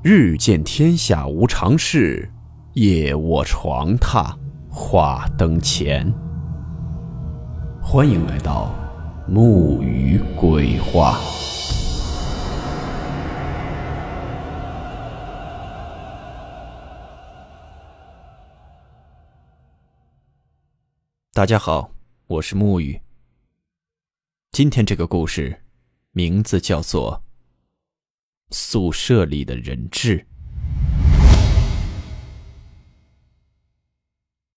日见天下无常事，夜卧床榻话灯前。欢迎来到木鱼鬼话。大家好，我是木鱼。今天这个故事名字叫做宿舍里的人质。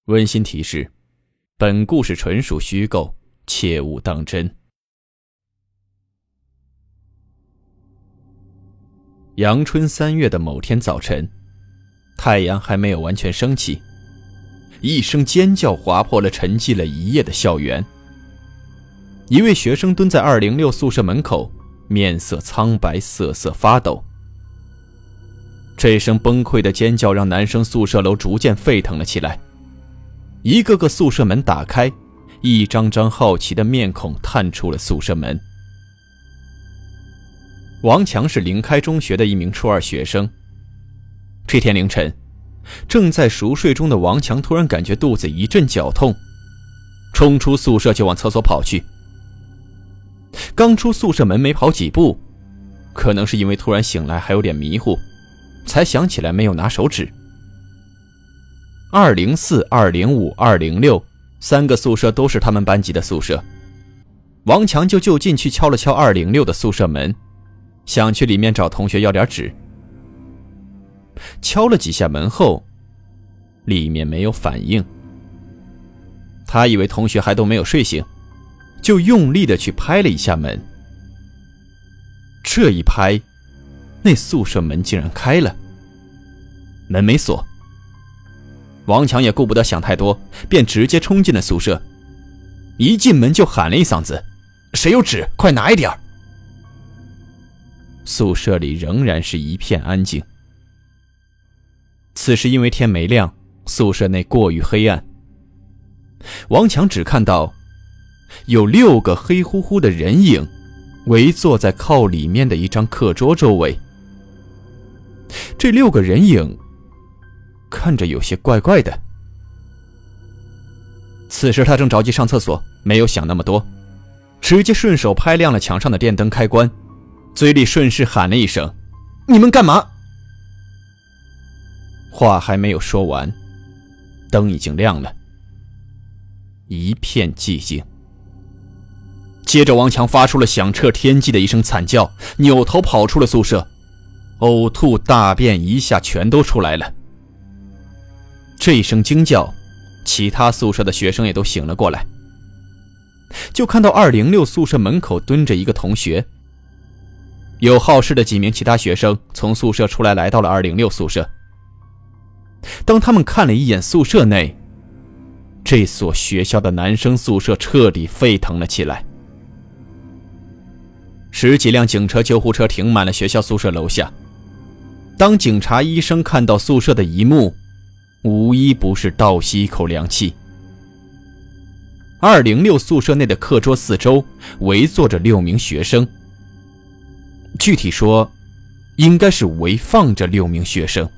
温馨提示，本故事纯属虚构，切勿当真。阳春三月的某天早晨，太阳还没有完全升起，一声尖叫划破了沉寂了一夜的校园。一位学生蹲在206宿舍门口，面色苍白，瑟瑟发抖。这声崩溃的尖叫让男生宿舍楼逐渐沸腾了起来，一个个宿舍门打开，一张张好奇的面孔探出了宿舍门。王强是临开中学的一名初二学生。这天凌晨，正在熟睡中的王强突然感觉肚子一阵绞痛，冲出宿舍就往厕所跑去。刚出宿舍门没跑几步，可能是因为突然醒来还有点迷糊，才想起来没有拿手纸。204、205、206三个宿舍都是他们班级的宿舍。王强就进去敲了敲206的宿舍门，想去里面找同学要点纸。敲了几下门后，里面没有反应。他以为同学还都没有睡醒，就用力地去拍了一下门。这一拍，那宿舍门竟然开了，门没锁。王强也顾不得想太多，便直接冲进了宿舍。一进门就喊了一嗓子：“谁有纸，快拿一点！”宿舍里仍然是一片安静。此时因为天没亮，宿舍内过于黑暗。王强只看到有6个黑乎乎的人影围坐在靠里面的一张课桌周围。这6个人影看着有些怪怪的。此时他正着急上厕所，没有想那么多，直接顺手拍亮了墙上的电灯开关，嘴里顺势喊了一声：“你们干嘛？”话还没有说完，灯已经亮了，一片寂静。接着王强发出了响彻天际的一声惨叫，扭头跑出了宿舍，呕吐大便一下全都出来了。这一声惊叫，其他宿舍的学生也都醒了过来，就看到206宿舍门口蹲着一个同学。有好事的几名其他学生从宿舍出来，来到了206宿舍。当他们看了一眼宿舍内，这所学校的男生宿舍彻底沸腾了起来。10几辆警车、救护车停满了学校宿舍楼下。当警察、医生看到宿舍的一幕，无一不是倒吸一口凉气。206宿舍内的课桌四周围坐着6名学生，具体说应该是围放着6名学生，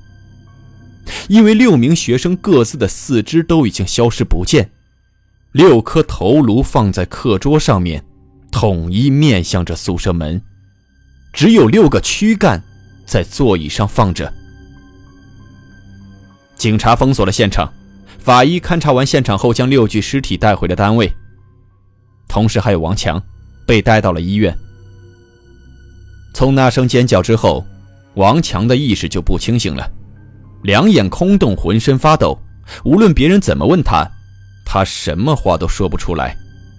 因为6名学生各自的四肢都已经消失不见，6颗头颅放在课桌上面，统一面向着宿舍门，只有6个躯干在座椅上放着。警察封锁了现场，法医勘察完现场后将6具尸体带回了单位，同时还有王强被带到了医院。从那声尖叫之后，王强的意识就不清醒了，两眼空洞，浑身发抖，无论别人怎么问他，他什么话都说不出来，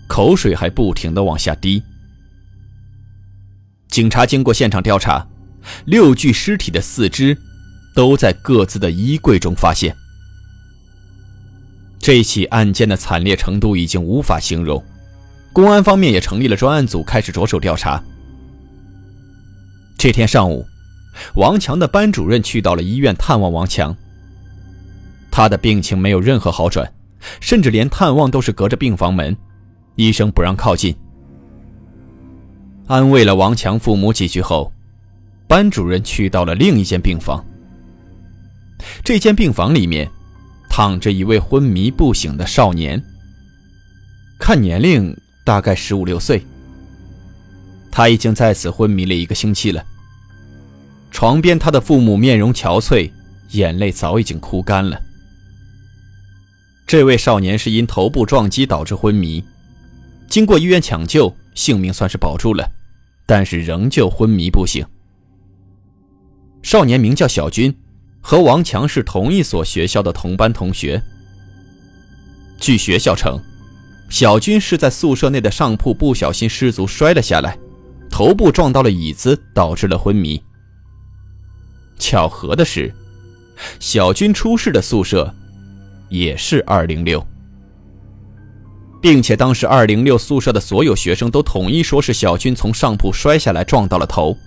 口水还不停地往下滴。警察经过现场调查，6具尸体的四肢都在各自的衣柜中发现。这起案件的惨烈程度已经无法形容，公安方面也成立了专案组，开始着手调查。这天上午，王强的班主任去到了医院探望王强。他的病情没有任何好转，甚至连探望都是隔着病房门，医生不让靠近。安慰了王强父母几句后，班主任去到了另一间病房。这间病房里面躺着一位昏迷不醒的少年，看年龄大概15、16岁。他已经在此昏迷了1个星期了。床边他的父母面容憔悴，眼泪早已经哭干了。这位少年是因头部撞击导致昏迷，经过医院抢救，性命算是保住了，但是仍旧昏迷不醒。少年名叫小军，和王强是同一所学校的同班同学。据学校称，小军是在宿舍内的上铺不小心失足摔了下来，头部撞到了椅子，导致了昏迷。巧合的是，小军出事的宿舍也是206，并且当时206宿舍的所有学生都统一说是小军从上铺摔下来撞到了头。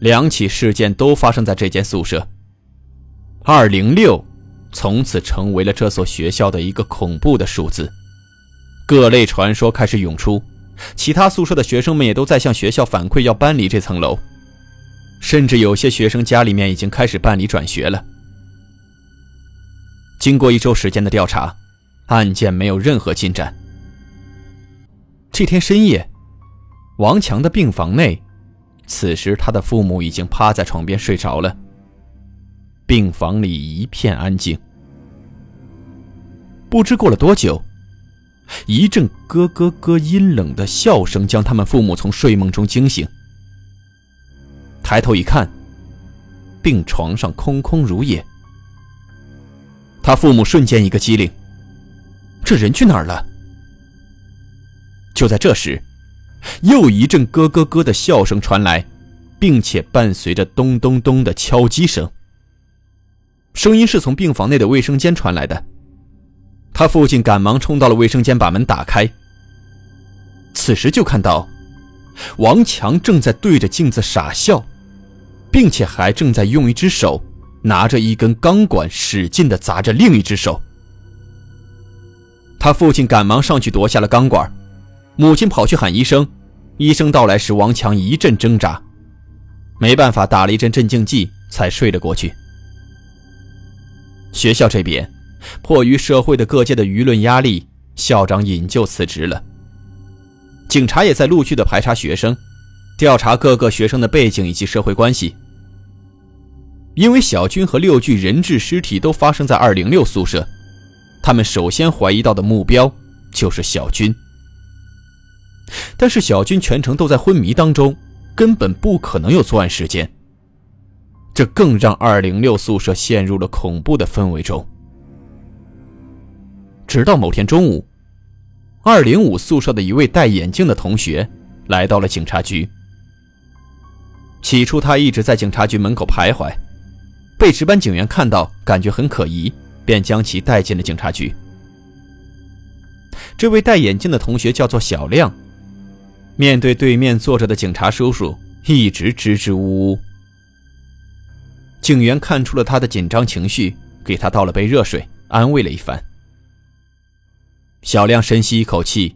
2起事件都发生在这间宿舍。206从此成为了这所学校的一个恐怖的数字，各类传说开始涌出，其他宿舍的学生们也都在向学校反馈要搬离这层楼，甚至有些学生家里面已经开始办理转学了。经过1周时间的调查，案件没有任何进展。这天深夜，王强的病房内，此时他的父母已经趴在床边睡着了，病房里一片安静。不知过了多久，一阵咯咯咯阴冷的笑声将他们父母从睡梦中惊醒。抬头一看，病床上空空如也。他父母瞬间一个机灵，这人去哪儿了？就在这时，又一阵咯咯咯的笑声传来，并且伴随着咚咚咚的敲击声。声音是从病房内的卫生间传来的。他父亲赶忙冲到了卫生间，把门打开。此时就看到王强正在对着镜子傻笑，并且还正在用一只手拿着一根钢管使劲地砸着另一只手。他父亲赶忙上去夺下了钢管，母亲跑去喊医生。医生到来时，王强一阵挣扎，没办法打了一针镇静剂才睡了过去。学校这边迫于社会的各界的舆论压力，校长引咎辞职了。警察也在陆续的排查学生，调查各个学生的背景以及社会关系。因为小军和6具人质尸体都发生在206宿舍，他们首先怀疑到的目标就是小军。但是小军全程都在昏迷当中，根本不可能有作案时间。这更让206宿舍陷入了恐怖的氛围中。直到某天中午，205宿舍的一位戴眼镜的同学来到了警察局。起初他一直在警察局门口徘徊，被值班警员看到感觉很可疑，便将其带进了警察局。这位戴眼镜的同学叫做小亮，面对对面坐着的警察叔叔一直支支吾吾。警员看出了他的紧张情绪，给他倒了杯热水，安慰了一番。小亮深吸一口气，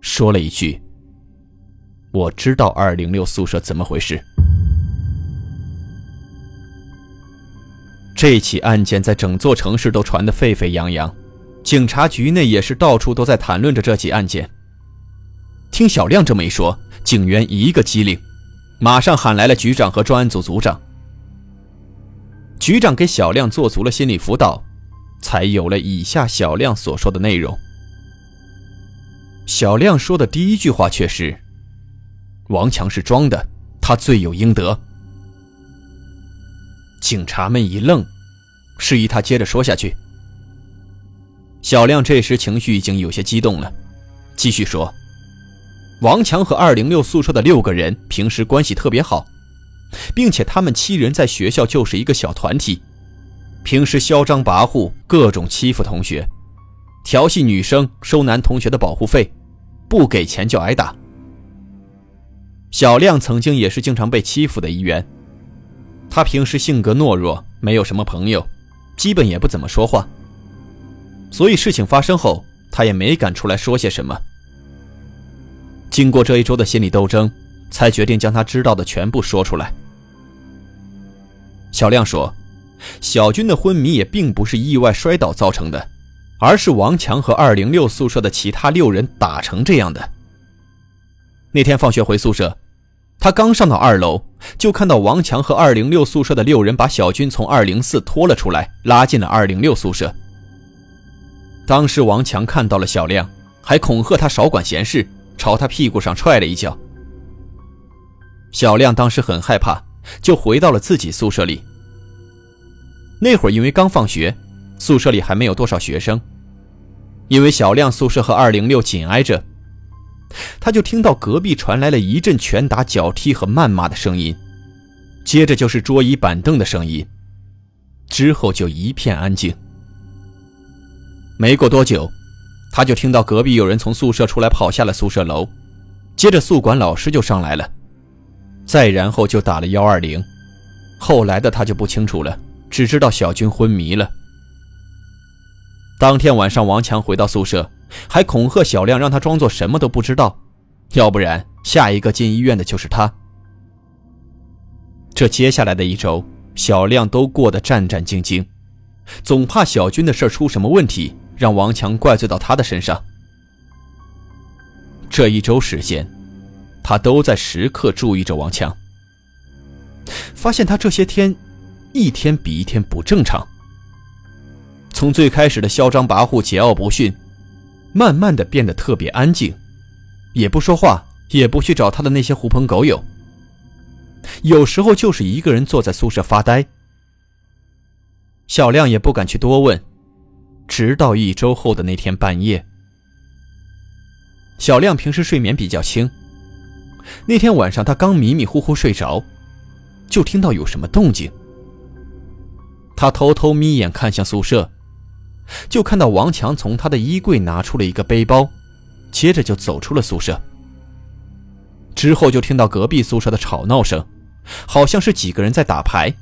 说了一句：“我知道206宿舍怎么回事。”这起案件在整座城市都传得沸沸扬扬，警察局内也是到处都在谈论着这起案件。听小亮这么一说，警员一个机灵，马上喊来了局长和专案组组长。局长给小亮做足了心理辅导，才有了以下小亮所说的内容。小亮说的第一句话却是：“王强是装的，他罪有应得。”警察们一愣，示意他接着说下去。小亮这时情绪已经有些激动了，继续说：“王强和206宿舍的6个人平时关系特别好，并且他们7人在学校就是一个小团体，平时嚣张跋扈，各种欺负同学，调戏女生，收男同学的保护费，不给钱就挨打。”小亮曾经也是经常被欺负的一员，他平时性格懦弱，没有什么朋友，基本也不怎么说话，所以事情发生后，他也没敢出来说些什么。经过这一周的心理斗争，才决定将他知道的全部说出来。小亮说，小军的昏迷也并不是意外摔倒造成的，而是王强和206宿舍的其他6人打成这样的。那天放学回宿舍，他刚上到2楼，就看到王强和206宿舍的6人把小军从204拖了出来，拉进了206宿舍。当时王强看到了小亮，还恐吓他少管闲事，朝他屁股上踹了一脚。小亮当时很害怕，就回到了自己宿舍里。那会儿因为刚放学，宿舍里还没有多少学生。因为小亮宿舍和206紧挨着，他就听到隔壁传来了一阵拳打脚踢和谩骂的声音，接着就是桌椅板凳的声音，之后就一片安静。没过多久，他就听到隔壁有人从宿舍出来跑下了宿舍楼，接着宿管老师就上来了，再然后就打了120，后来的他就不清楚了，只知道小军昏迷了。当天晚上王强回到宿舍，还恐吓小亮，让他装作什么都不知道，要不然下一个进医院的就是他。这接下来的1周，小亮都过得战战兢兢，总怕小军的事出什么问题，让王强怪罪到他的身上。这1周时间，他都在时刻注意着王强，发现他这些天一天比一天不正常，从最开始的嚣张跋扈、桀骜不驯，慢慢的变得特别安静，也不说话，也不去找他的那些狐朋狗友，有时候就是一个人坐在宿舍发呆。小亮也不敢去多问，直到1周后的那天半夜。小亮平时睡眠比较轻，那天晚上他刚迷迷糊糊睡着，就听到有什么动静。他偷偷眯眼看向宿舍，就看到王强从他的衣柜拿出了一个背包，接着就走出了宿舍。之后就听到隔壁宿舍的吵闹声，好像是几个人在打牌。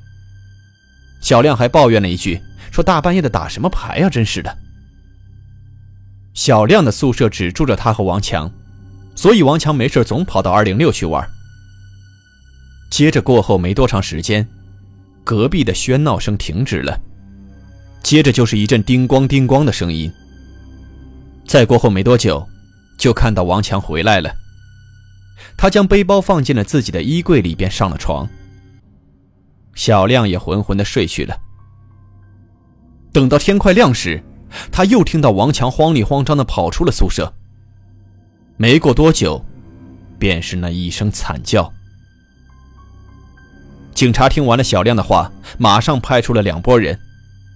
小亮还抱怨了一句，说大半夜的打什么牌啊，真是的。小亮的宿舍只住着他和王强，所以王强没事总跑到206去玩。接着过后没多长时间，隔壁的喧闹声停止了，接着就是一阵叮咣叮咣的声音。再过后没多久，就看到王强回来了，他将背包放进了自己的衣柜里，便上了床。小亮也浑浑地睡去了。等到天快亮时，他又听到王强慌里慌张地跑出了宿舍，没过多久便是那一声惨叫。警察听完了小亮的话，马上派出了2拨人，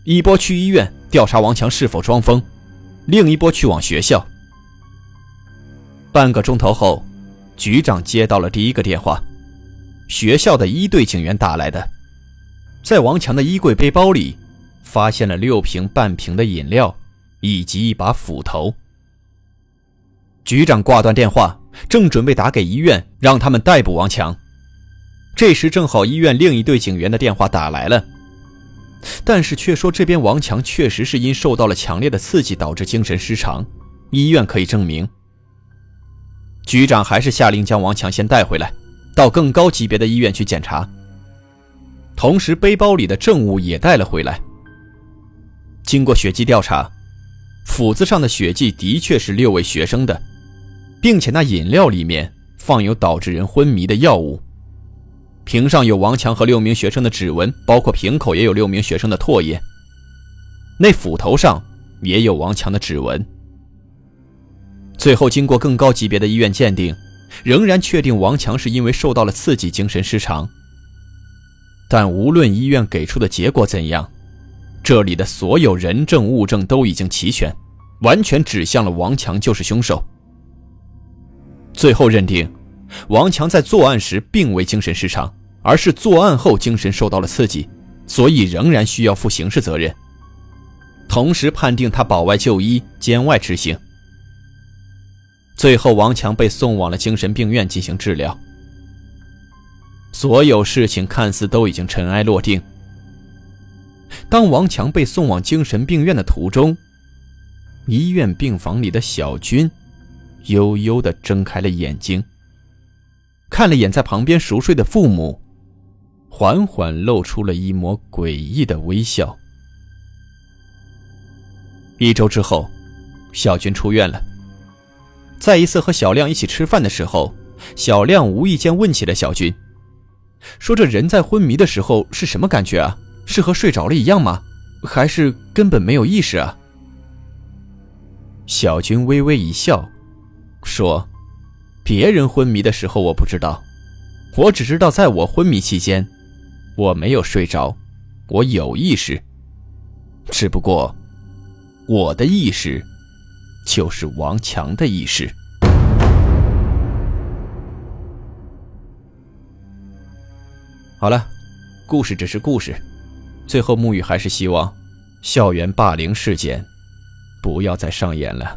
一波去医院调查王强是否装疯，另一波去往学校。半个钟头后，局长接到了第一个电话，学校的1队警员打来的，在王强的衣柜背包里发现了6瓶半瓶的饮料以及一把斧头。局长挂断电话，正准备打给医院让他们逮捕王强，这时正好医院另1队警员的电话打来了，但是却说这边王强确实是因受到了强烈的刺激导致精神失常，医院可以证明。局长还是下令将王强先带回来，到更高级别的医院去检查，同时背包里的证物也带了回来。经过血迹调查，斧子上的血迹的确是6位学生的，并且那饮料里面放有导致人昏迷的药物，瓶上有王强和6名学生的指纹，包括瓶口也有6名学生的唾液，那斧头上也有王强的指纹。最后经过更高级别的医院鉴定，仍然确定王强是因为受到了刺激精神失常，但无论医院给出的结果怎样，这里的所有人证物证都已经齐全，完全指向了王强就是凶手。最后认定王强在作案时并未精神失常，而是作案后精神受到了刺激，所以仍然需要负刑事责任，同时判定他保外就医，监外执行。最后王强被送往了精神病院进行治疗。所有事情看似都已经尘埃落定。当王强被送往精神病院的途中，医院病房里的小军悠悠地睁开了眼睛，看了眼在旁边熟睡的父母，缓缓露出了一抹诡异的微笑。一周之后，小军出院了。在一次和小亮一起吃饭的时候，小亮无意间问起了小军，说这人在昏迷的时候是什么感觉啊？是和睡着了一样吗？还是根本没有意识啊？小军微微一笑，说，别人昏迷的时候我不知道，我只知道在我昏迷期间，我没有睡着，我有意识，只不过我的意识就是王强的意识。好了，故事只是故事，最后沐雨还是希望校园霸凌事件不要再上演了。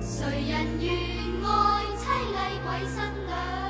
谁人愿爱凄厉鬼新娘？